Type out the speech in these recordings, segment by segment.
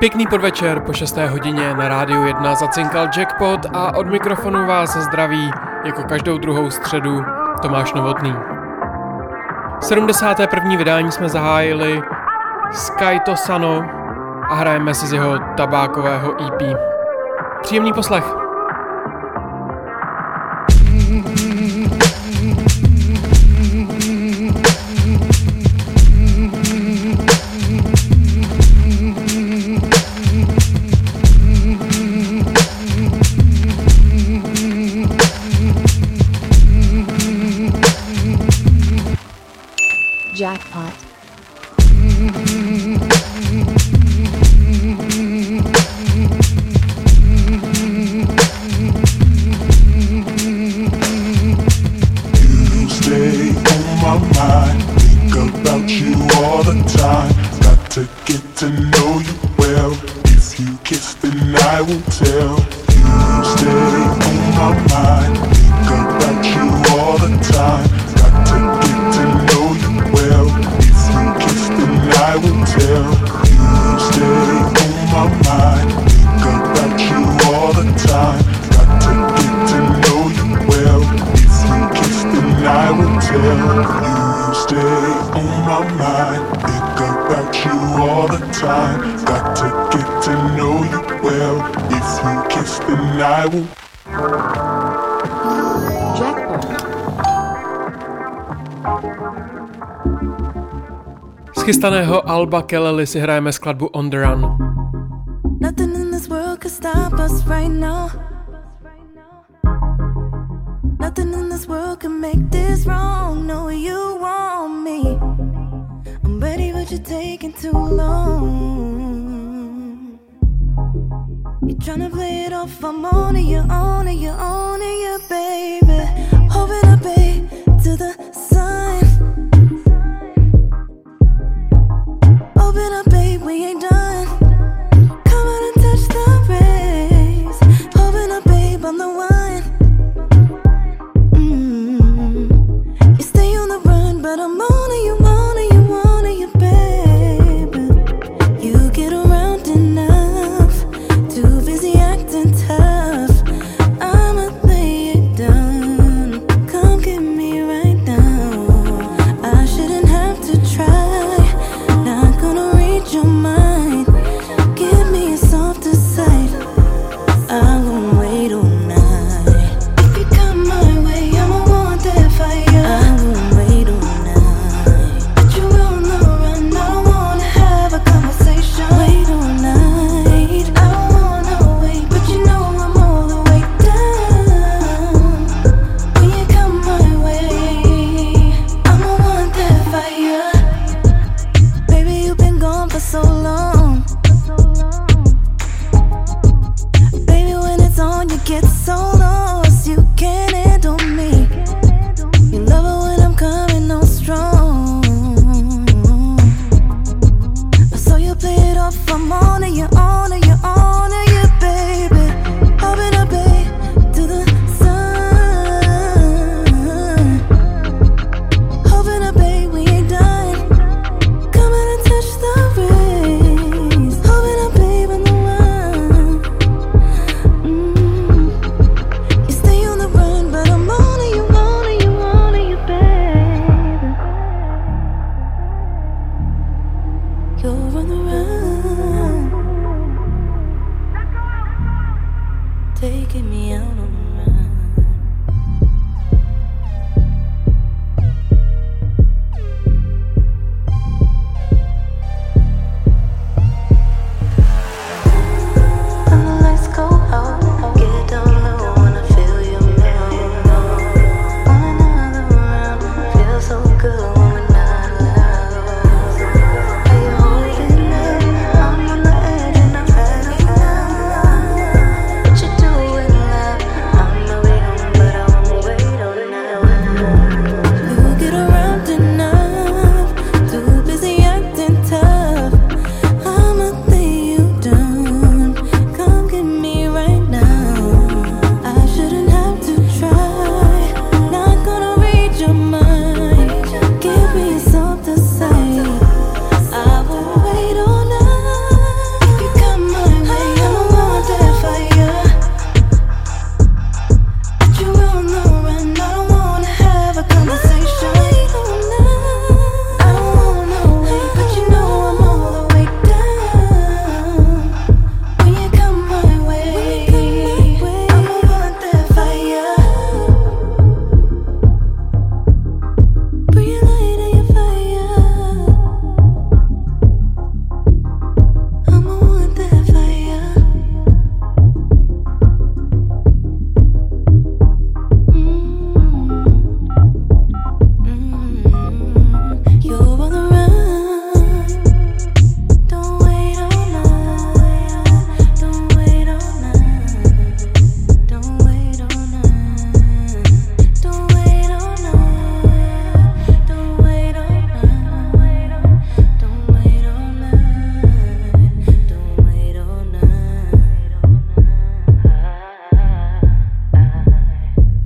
Pěkný podvečer, po 6. hodině na Rádiu 1 zacinkal Jackpot a od mikrofonu vás zdraví, jako každou druhou středu, Tomáš Novotný. 71. vydání jsme zahájili Sky to sano a hrajeme si z jeho tabákového EP. Příjemný poslech. Jackpot. You stay on my mind, think about you all the time. Got to get to know you well. If you kiss, then I will tell. You stay on my mind, think about you all the time. Got to get to know you well. If you kiss, then I will tell. You stay on my mind, think about you all the time. Got to get to know you well. If you kiss, then I will tell. You stay on my mind, think about you all the time. Got to get to know you well. If you kiss, then I will. Z chystaného alba Keleli si hrajeme skladbu On The Run. Nothing in this world could stop us right now. Nothing in this world could make this wrong. No, you want me. I'm ready, but you're taking too long. You're trying to play it off. I'm on to you, on to you, on to you, baby. Hoping I pay to the sun. Open up, babe, we ain't done. Come on and touch the rays. Open up, babe, I'm the one. Mm-hmm. You stay on the run, but I'm on to you, on to you, on to you, babe. You get around enough, too busy acting tough. I'ma lay it down, come get me right now. I shouldn't have to try. Your mind. taking me out on a run. When the lights go out, I'll get down low and I feel your mouth. On another round, I feel so good.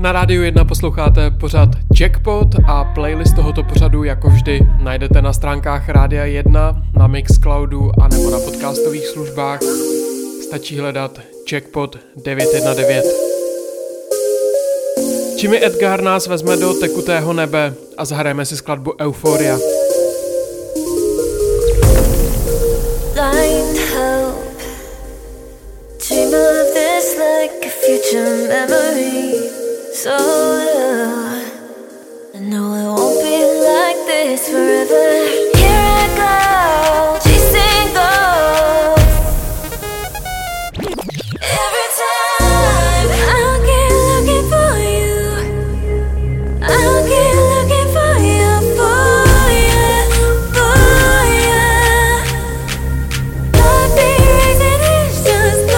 Na Rádiu 1 posloucháte pořad CheckPod a playlist tohoto pořadu jako vždy najdete na stránkách Rádia 1, na Mixcloudu a nebo na podcastových službách. Stačí hledat CheckPod 919. Čimi Edgar nás vezme do tekutého nebe a zahrajeme si skladbu Euphoria. Blind hope, dream of this like a future memory. So I know it won't be like this forever. Here I go, chasing gold. Every time I'll keep looking for you, I'll keep looking for you, for you. I'll be raising it's just for you.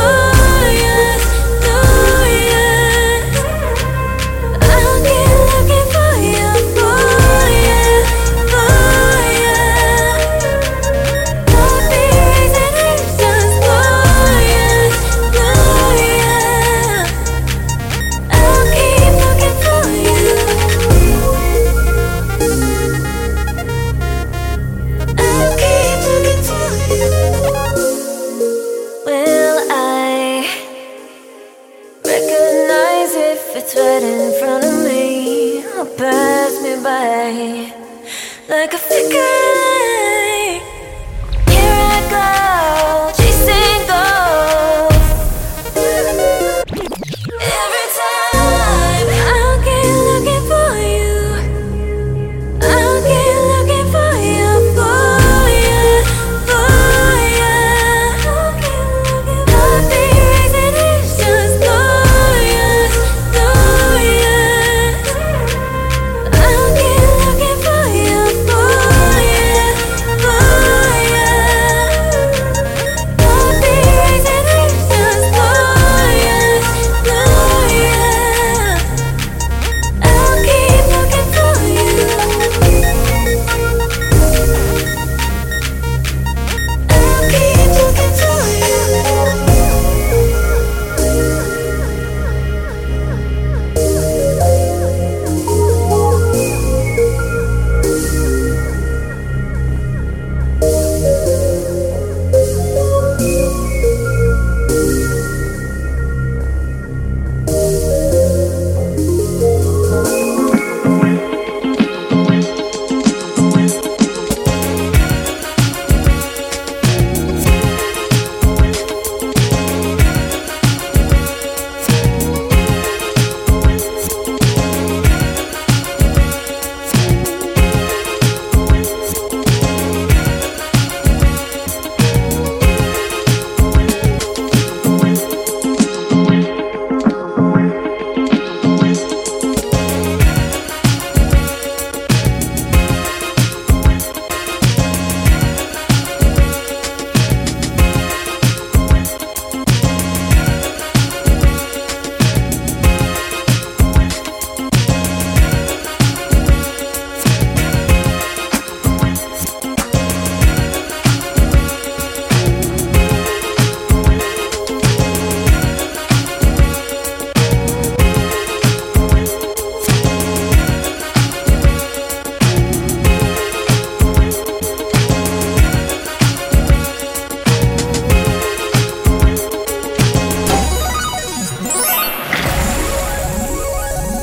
Like a flicker. Yeah.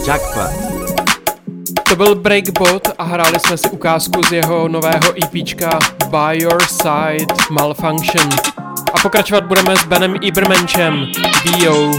Jackpot. To byl Breakbot a hráli jsme si ukázku z jeho nového EPčka By Your Side Malfunction. A pokračovat budeme s Benem Ibermančem, Dio.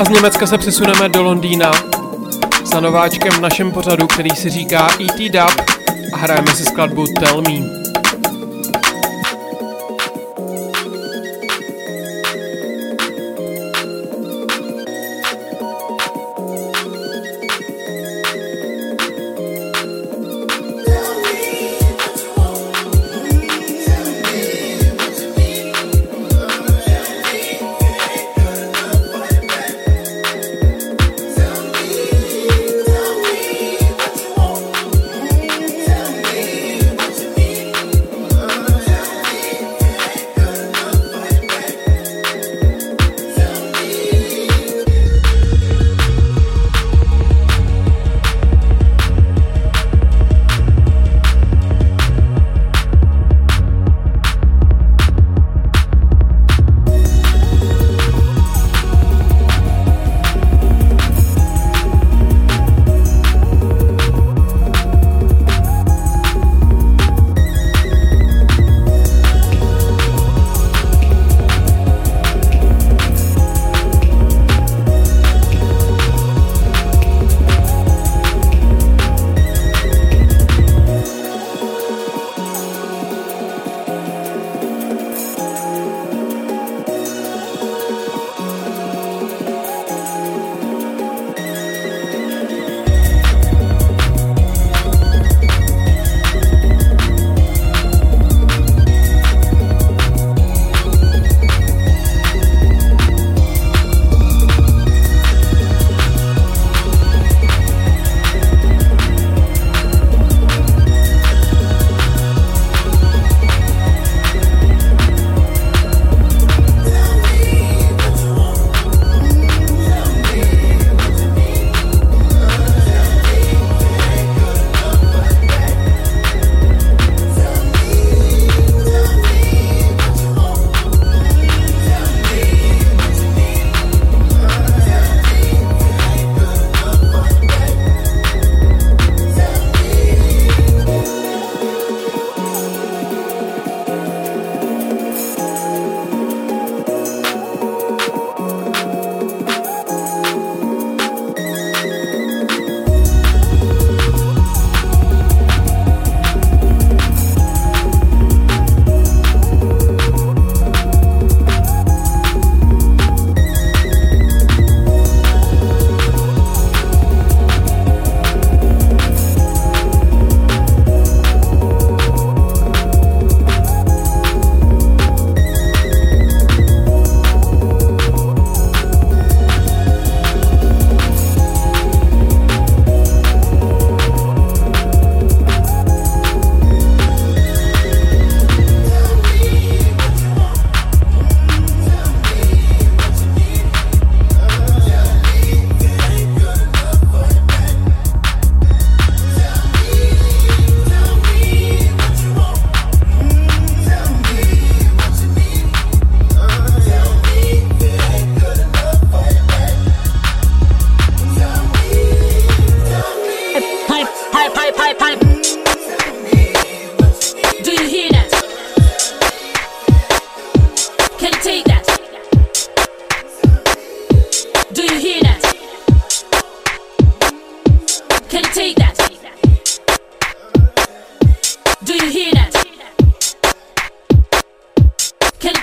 A z Německa se přesuneme do Londýna za nováčkem v našem pořadu, který si říká ET Dub, a hrajeme si skladbu Tell Me.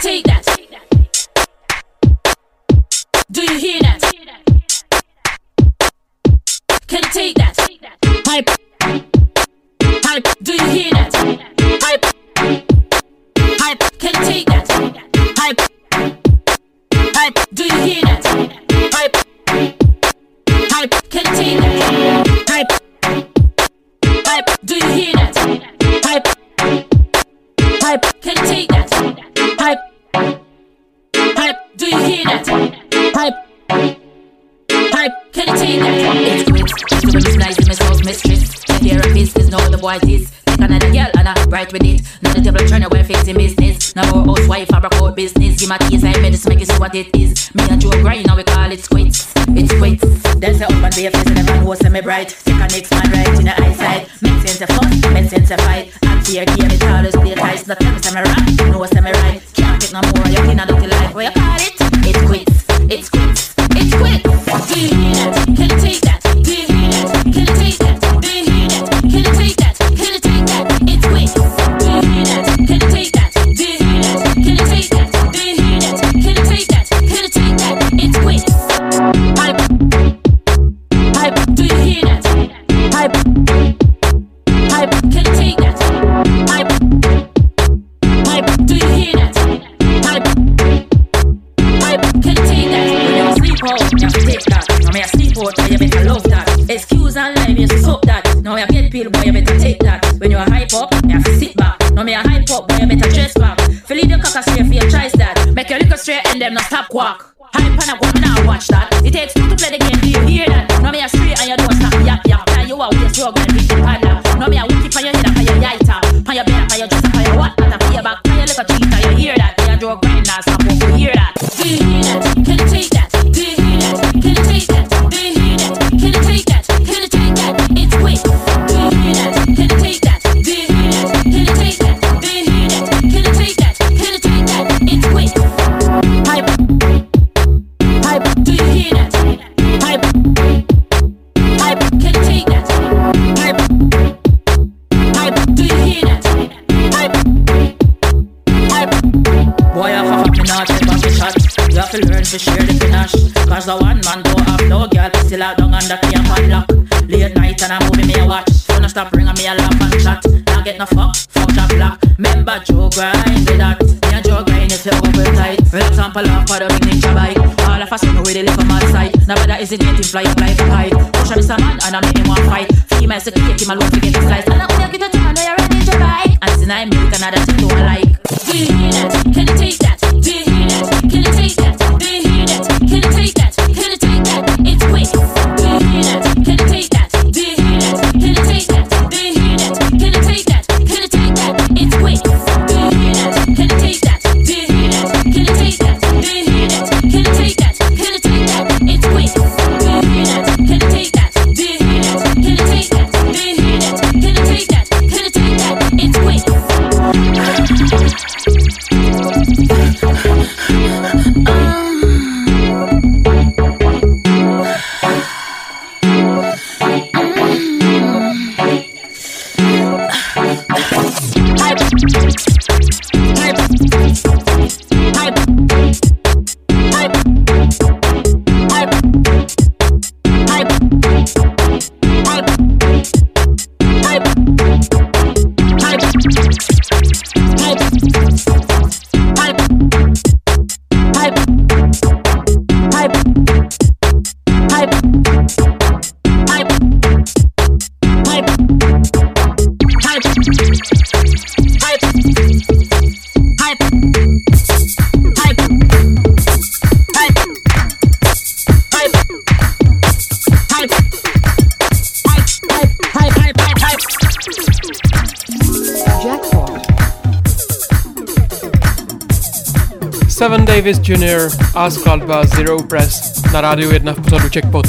take that. Do you hear that? Can you take that? Hype. Hype. Do you hear that? Hype. Hype. Can you take that? Hype. Hype. Do you hear that? Hype. Hype. Can you take that? Hype. Hype. Do you hear that? Hype. Hype. Can you take that? Hype. Hype. Do you hear that? Hype, hype, can you take that? It's good, it's good, it's nice, my soul's mistress. My therapist is no other boy this. Take another girl and I'm right with it. Not the table trying to wear face in business. Now more housewife, I broke out business. Give my tears, I made this make it see what it is. Me and Joe grind, now we call it quits. It's quits. Then say up and be a face and the man who semi bright. Take a next man right in the eyesight. Make sense of fun, make sense of fight. I'm here, give me tallest play ties. Not every time I rap, you know what's semi right. Can't take no more, you're clean, I don't like. What you call it? It's quits. It's quits, it's quits. Do you hear that? Can you take that? Do you hear that? Can you take that? Do you hear that? Can you take that? Can you take that? It's quits. Do you hear that? Can you take that? Do you hear that? Can you take that? Do you hear that? Can you take that? Can you take that? It's quits. Hype, hype. Do you hear that? Hype, hype. Can you take that? Hype, hype. Do you hear that? Excuse and lie, you suck that. Now you get pill, boy, you better take that. When you are hype up, you have to sit back. Now me a hype up, boy, you better dress back. Fill in the cocker straight for your choice that. Make your liquor straight and them not stop quack. Hype and a woman now watch that. It takes two to play the game, do you hear that? Now me a straight and you don't stop yap yap. Now you out, yes, you're gonna beat the paddle. Now me a wiki for your head and for your yaita. For your bear, for your dress, for your what? And for your back, for your liquor cheat, you hear that? Me a draw grind now, stop, you hear that? Do you hear that? Can you take that? Do you hear that? Can you take that? Do you hear that? Can you take that? Can you take that? It's quick. Do you hear that? Can you take that? Do you hear that? Can you take that? Do you hear that? Can you take that? Can you take that? It's quick. Hype. Hype. Do you hear that? Hype. Hype. Can you take that? Hype. Hype. Do you hear that? Hype. Hype. Boy, I have a not in my shot. You have to learn to share the panache. Cause the one man don't have no girl. Still out down under the and padlock. Late night and I'm moving me a watch. Don't stop bringing me a laugh and chat. Don't get no fuck, fuck that block. Remember Joe grind with that. Me and Joe grind if you go with tight. For example, I'm for the big ninja bike. All of a sudden we the little man's side. Now better is it getting fly for hide. Push up is a man and I'm making one fight. Female security, him alone to get his slice. And I'm gonna get a team and you're a ninja bike. And since I make another thing to like. Do you hear that? Can you take that? Do you hear that? Can you take that? Do you hear that? Can you take that? Can you take that? It's quick. Do you hear that? Can you take that? Do you hear that? Can you take that? Do you hear that? Can you take that? Can you take that? It's quick. Do you hear that? Can you take that? Do you hear that? Can you take that? Do you hear that? Can you take that? Can you take that? It's quick. Do you hear that? Can you take that? Do you hear that? Can you take that? Do you hear that? Can you take that? Can you take that? It's quick. Seven Davis Jr. a skladba Zero Press na Rádiu 1 v pořadu CheckPod.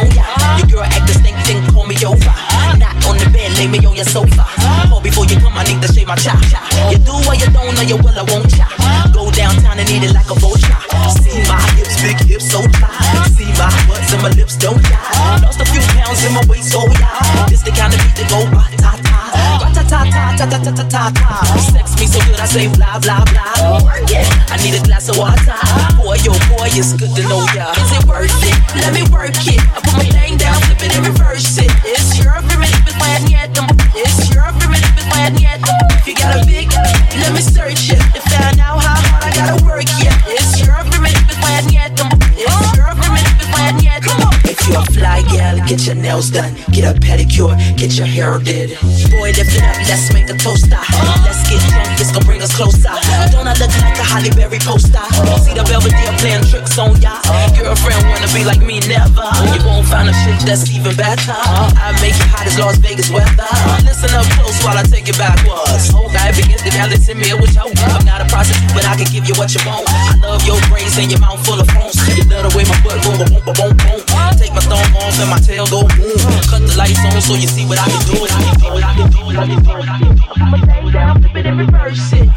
phone. Your girl act the stink thing, call me over. Not on the bed, lay me on your sofa. Call before you come, I need to shave my chop. You do or you don't, or you will, I won't chop. Go downtown and eat it like a vulture. See my hips, big hips, so fly. See my butts and my lips don't die. Lost a few pounds in my waist, so yeah. This the kind of beat that go by, ta-ta. Sex me so good I say blah blah blah. Work it, I need a glass of water. Boy, yo, boy, it's good to know ya. Is it worth it? Let me work it. I put my thing down, flip it and reverse it. It's your primitive, it's my anthem. It's your primitive, it's my anthem. If you got a big, let me search it to find out how hard I gotta work it. It's your primitive, it's my anthem. It's your primitive, it's my anthem. Come on. If you a fly gal, get your nails done, get a pedicure, get your hair did. Boy, lift it up, let's make a toaster. Let's get drunk, it's gonna bring us closer. Don't I look like a Halle Berry poster? See the Belvedere playing tricks on ya. Girlfriend wanna be like me, never. You won't find a shit that's even better. I make it hot as Las Vegas weather. Listen up close while I take it backwards. Hold I begins to balance in me with your. I'm not a prostitute, but I can give you what you want. I love your braids and your mouth full of phones. You love the way my butt go, boom, boom, boom. Take my thumb off and my tail go boom. Cut the lights on so you see what I can do.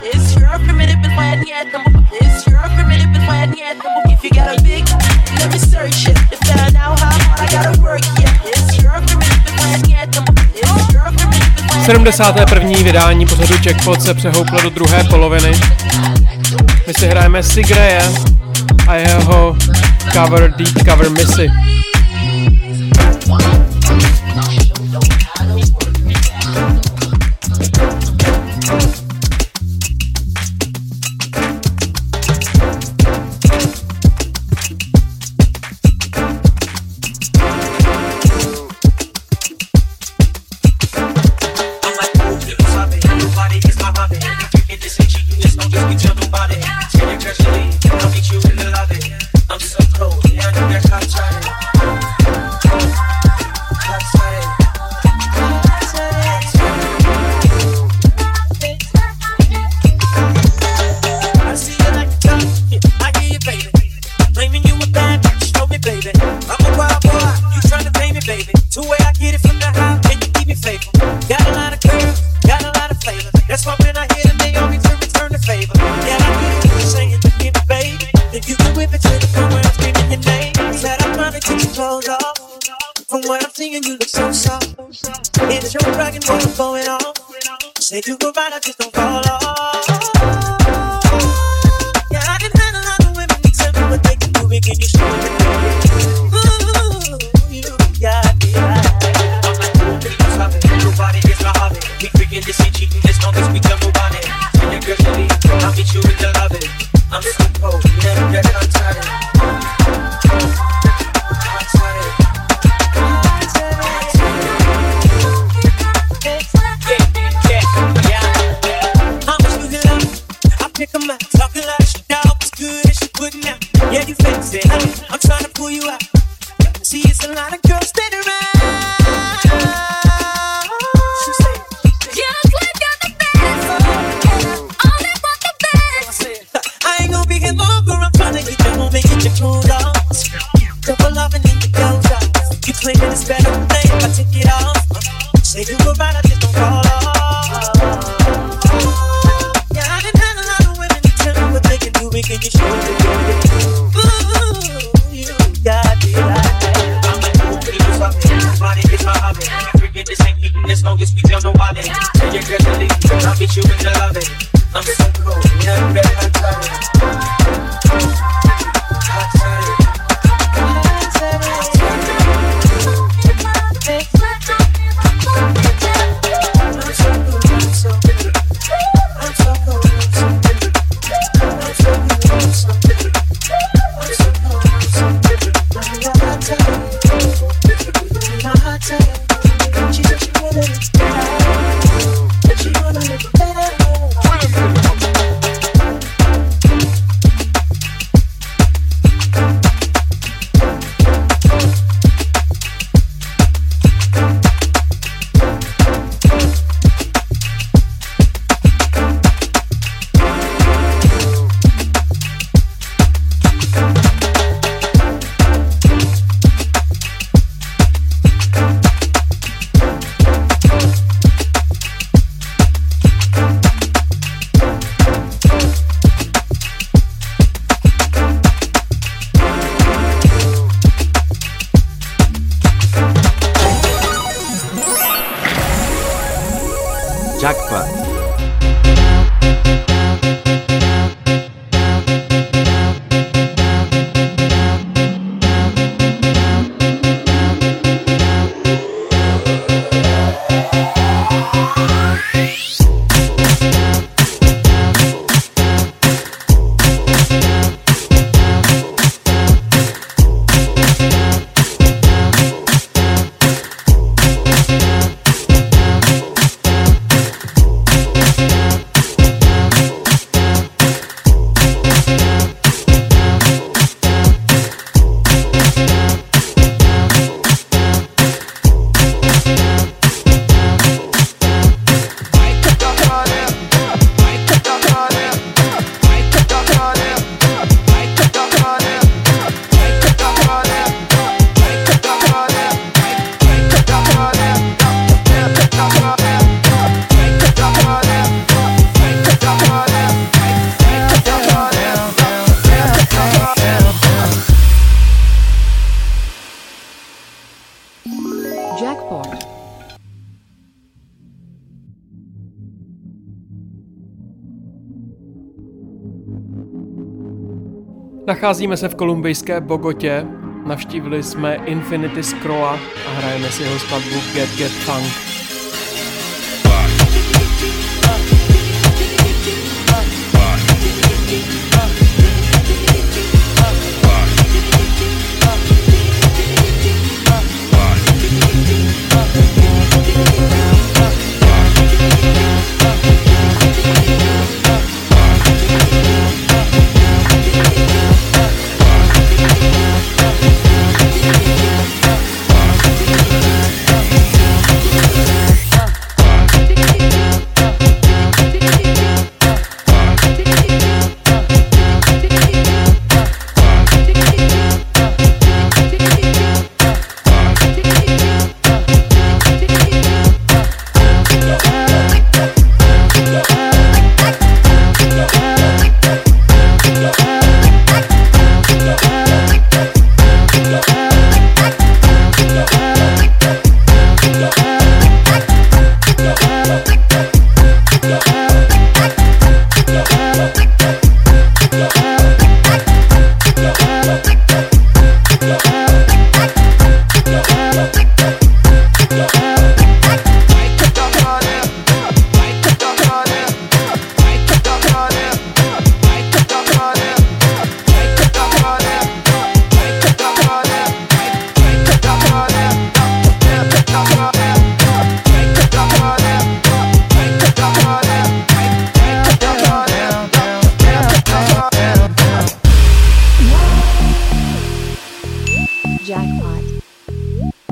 It's your primitive and flat yet. It's your primitive and flat yet. If you got a big, let me search it. To find out how hard I gotta work it. It's your primitive and flat yet. It's your primitive and flat. 71. vydání pořadu CheckPod se přehouplo do druhé poloviny. My si hrajeme Sigreje a jeho cover Deep Cover Missy. Jackpot. Nacházíme se v kolumbijské Bogotě, navštívili jsme Infinity Scrola a hrajeme si jeho skladbu Get Get Funk.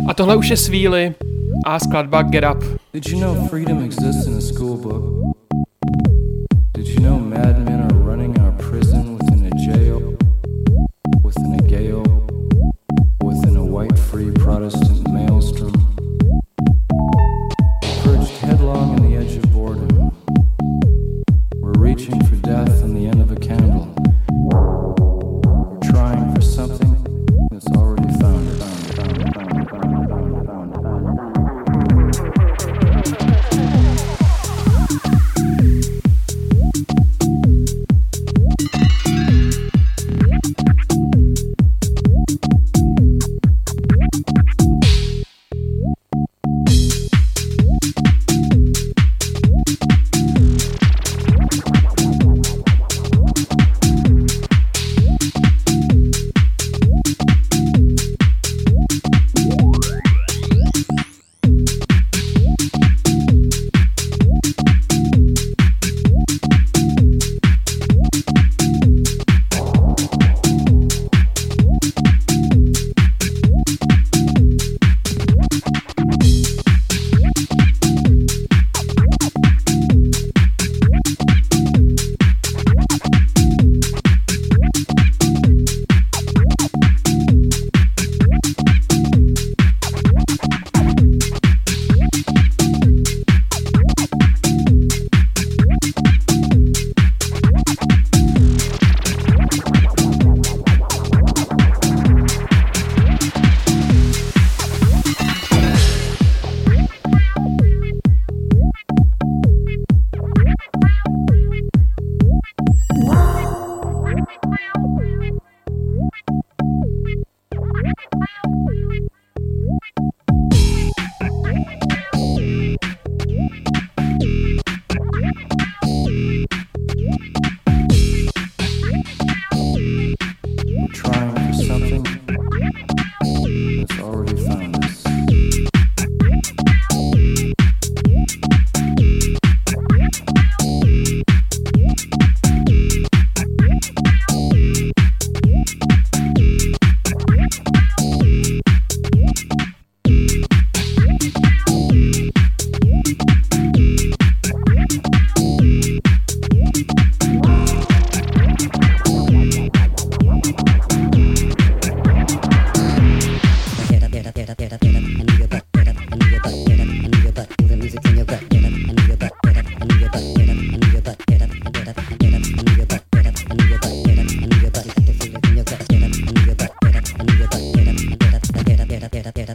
A tohle už je Svílí a skladba Get Up. Did you know freedom exists in a school book? Did you know madmen are running our prison within a jail? Within a gale? Within a white free Protestant maelstrom? Perched headlong on the edge of boredom. We're reaching for death on the end of a candle. We're trying for something that's already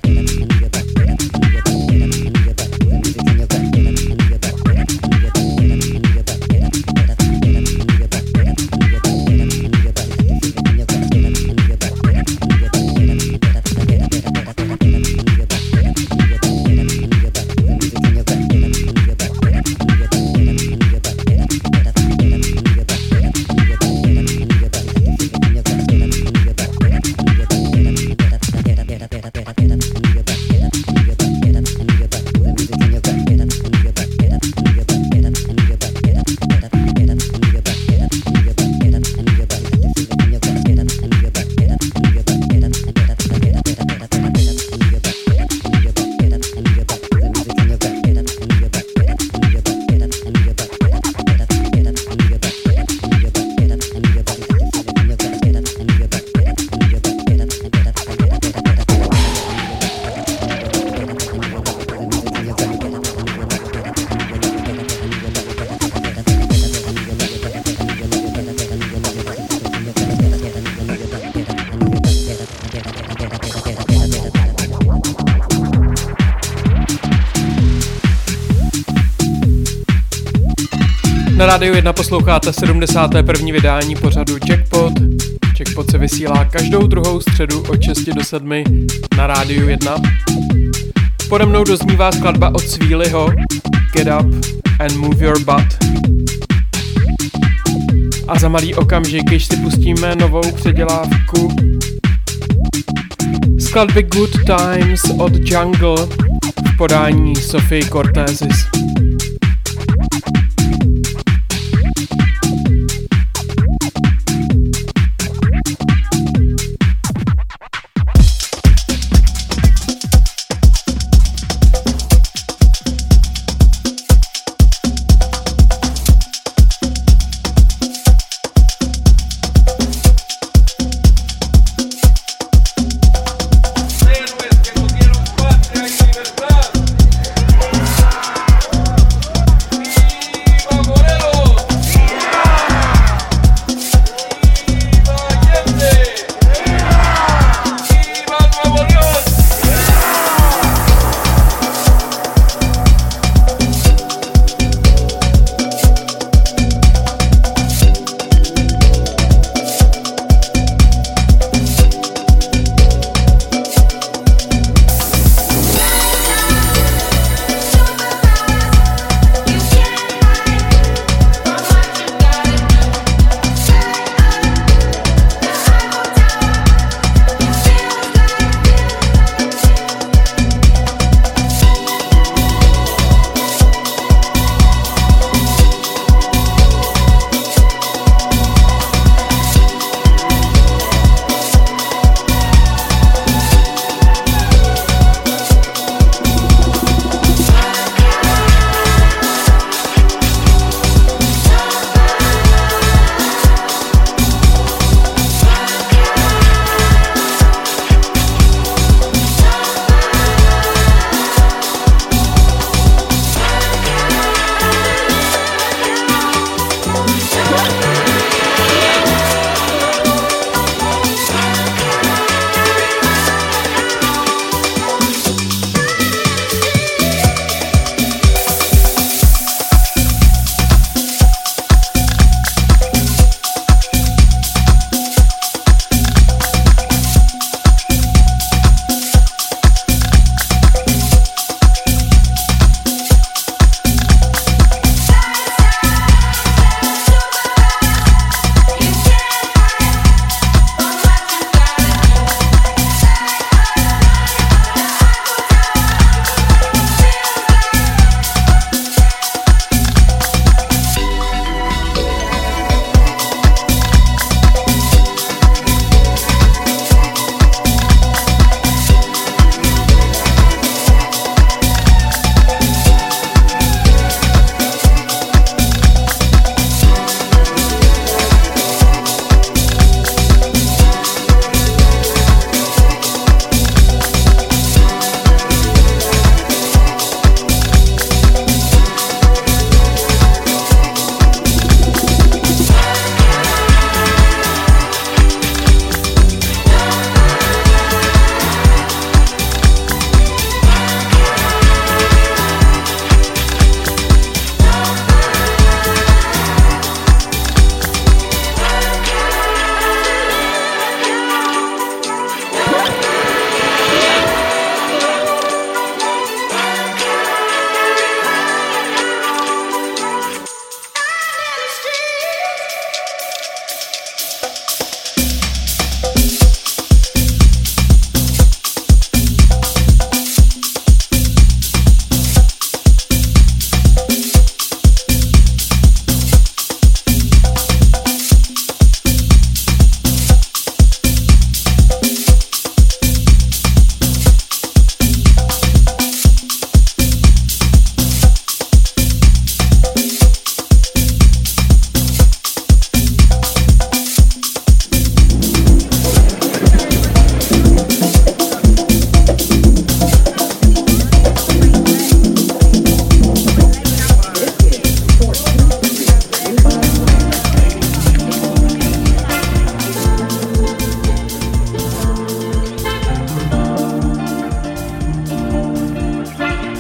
I need your butt. Na Rádiu 1 posloucháte 71. vydání pořadu CheckPod. CheckPod se vysílá každou druhou středu od 6 do 7 na Rádiu 1. Pode mnou doznívá skladba od Svíliho Get Up and Move Your Butt. A za malý okamžik, když si pustíme novou předělávku skladby Good Times od Jungle v podání Sophie Cortezis.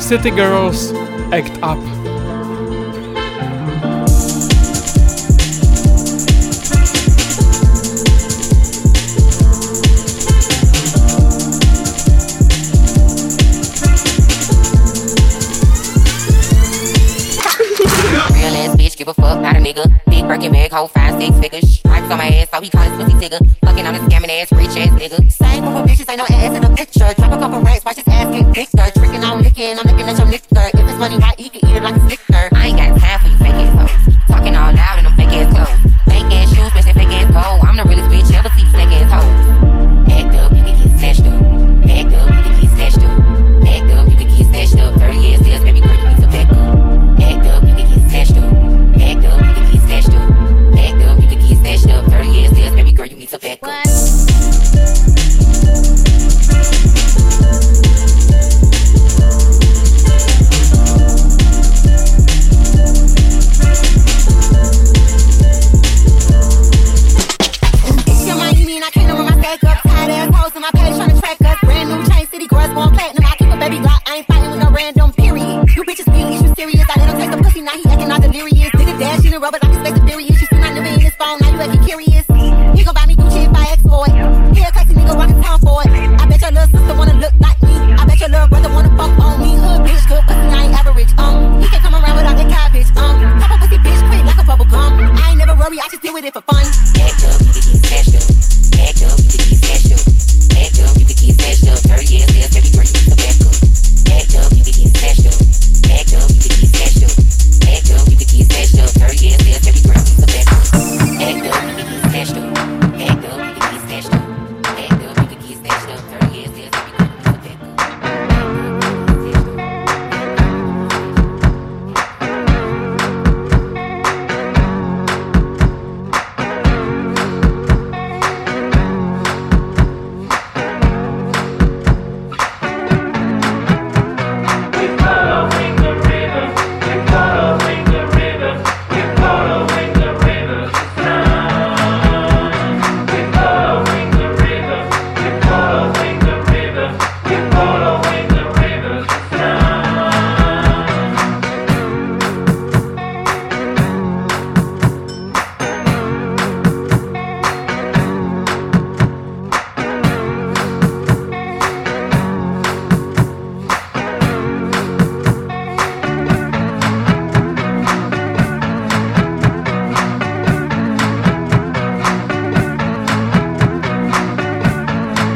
City Girls, Act Up. give a fuck, not a nigga. Big Birkin bag, hold 5-6 figures. Pipes on my ass, so he call his pussy tigger. Fucking on this scamming ass, rich ass nigga. Same group of bitches, ain't no ass in the picture. Drop a couple racks, watch his ass get thicker. Tricking on licking, I'm looking at your nigger. If it's money hot, he can eat it like a snicker. I ain't got time for you fake ass hoes. Talking all loud in them fake ass clothes. Fake ass shoes, bitch, and fake ass gold. I'm the realest bitch, ever see fake ass hoes. Act up, you can get snatched up. Act up, you can get snatched up. Act up, you can get snatched up. 30 ass deals, baby, quick, piece of back up. Act up, you can get snatched up. Act up, you can get snatched up. Act up, you can get snatched up. 30 ass deals, baby, girl, you need to back up.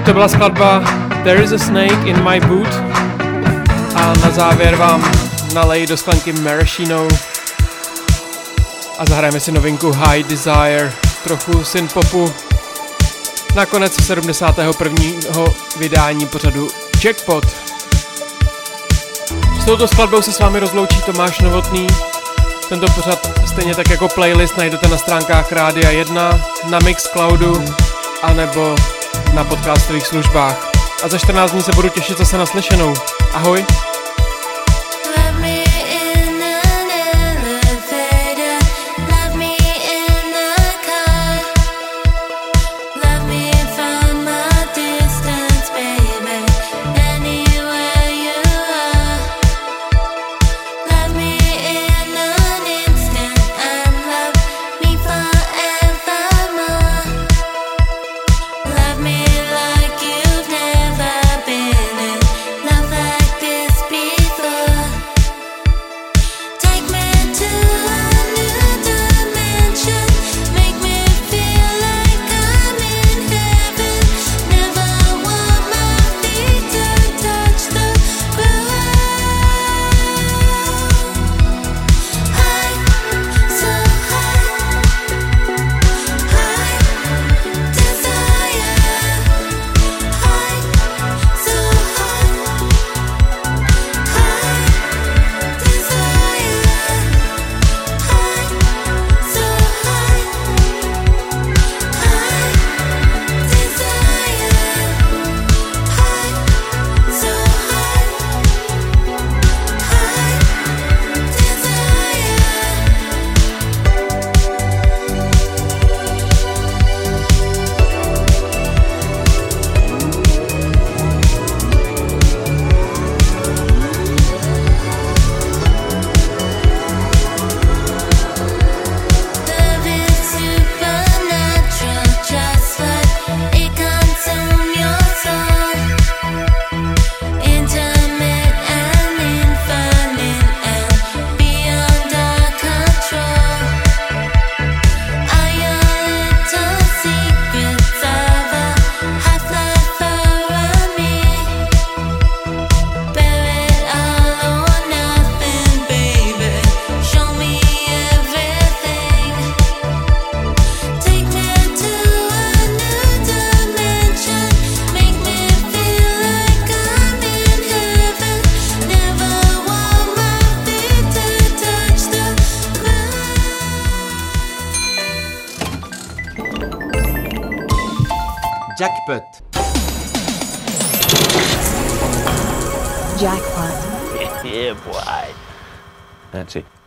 To byla skladba There is a Snake in My Boot a na závěr vám naleji do sklenky Maraschino a zahrajeme si novinku High Desire, trochu synthpopu. Nakonec 71. vydání pořadu CheckPod. S touto skladbou se s vámi rozloučí Tomáš Novotný. Tento pořad stejně tak jako playlist najdete na stránkách Rádia 1, na Mixcloudu anebo na podcastových službách. A za 14 dní se budu těšit zase na slyšenou. Ahoj! This Jackpot. Yeah, boy. That's it.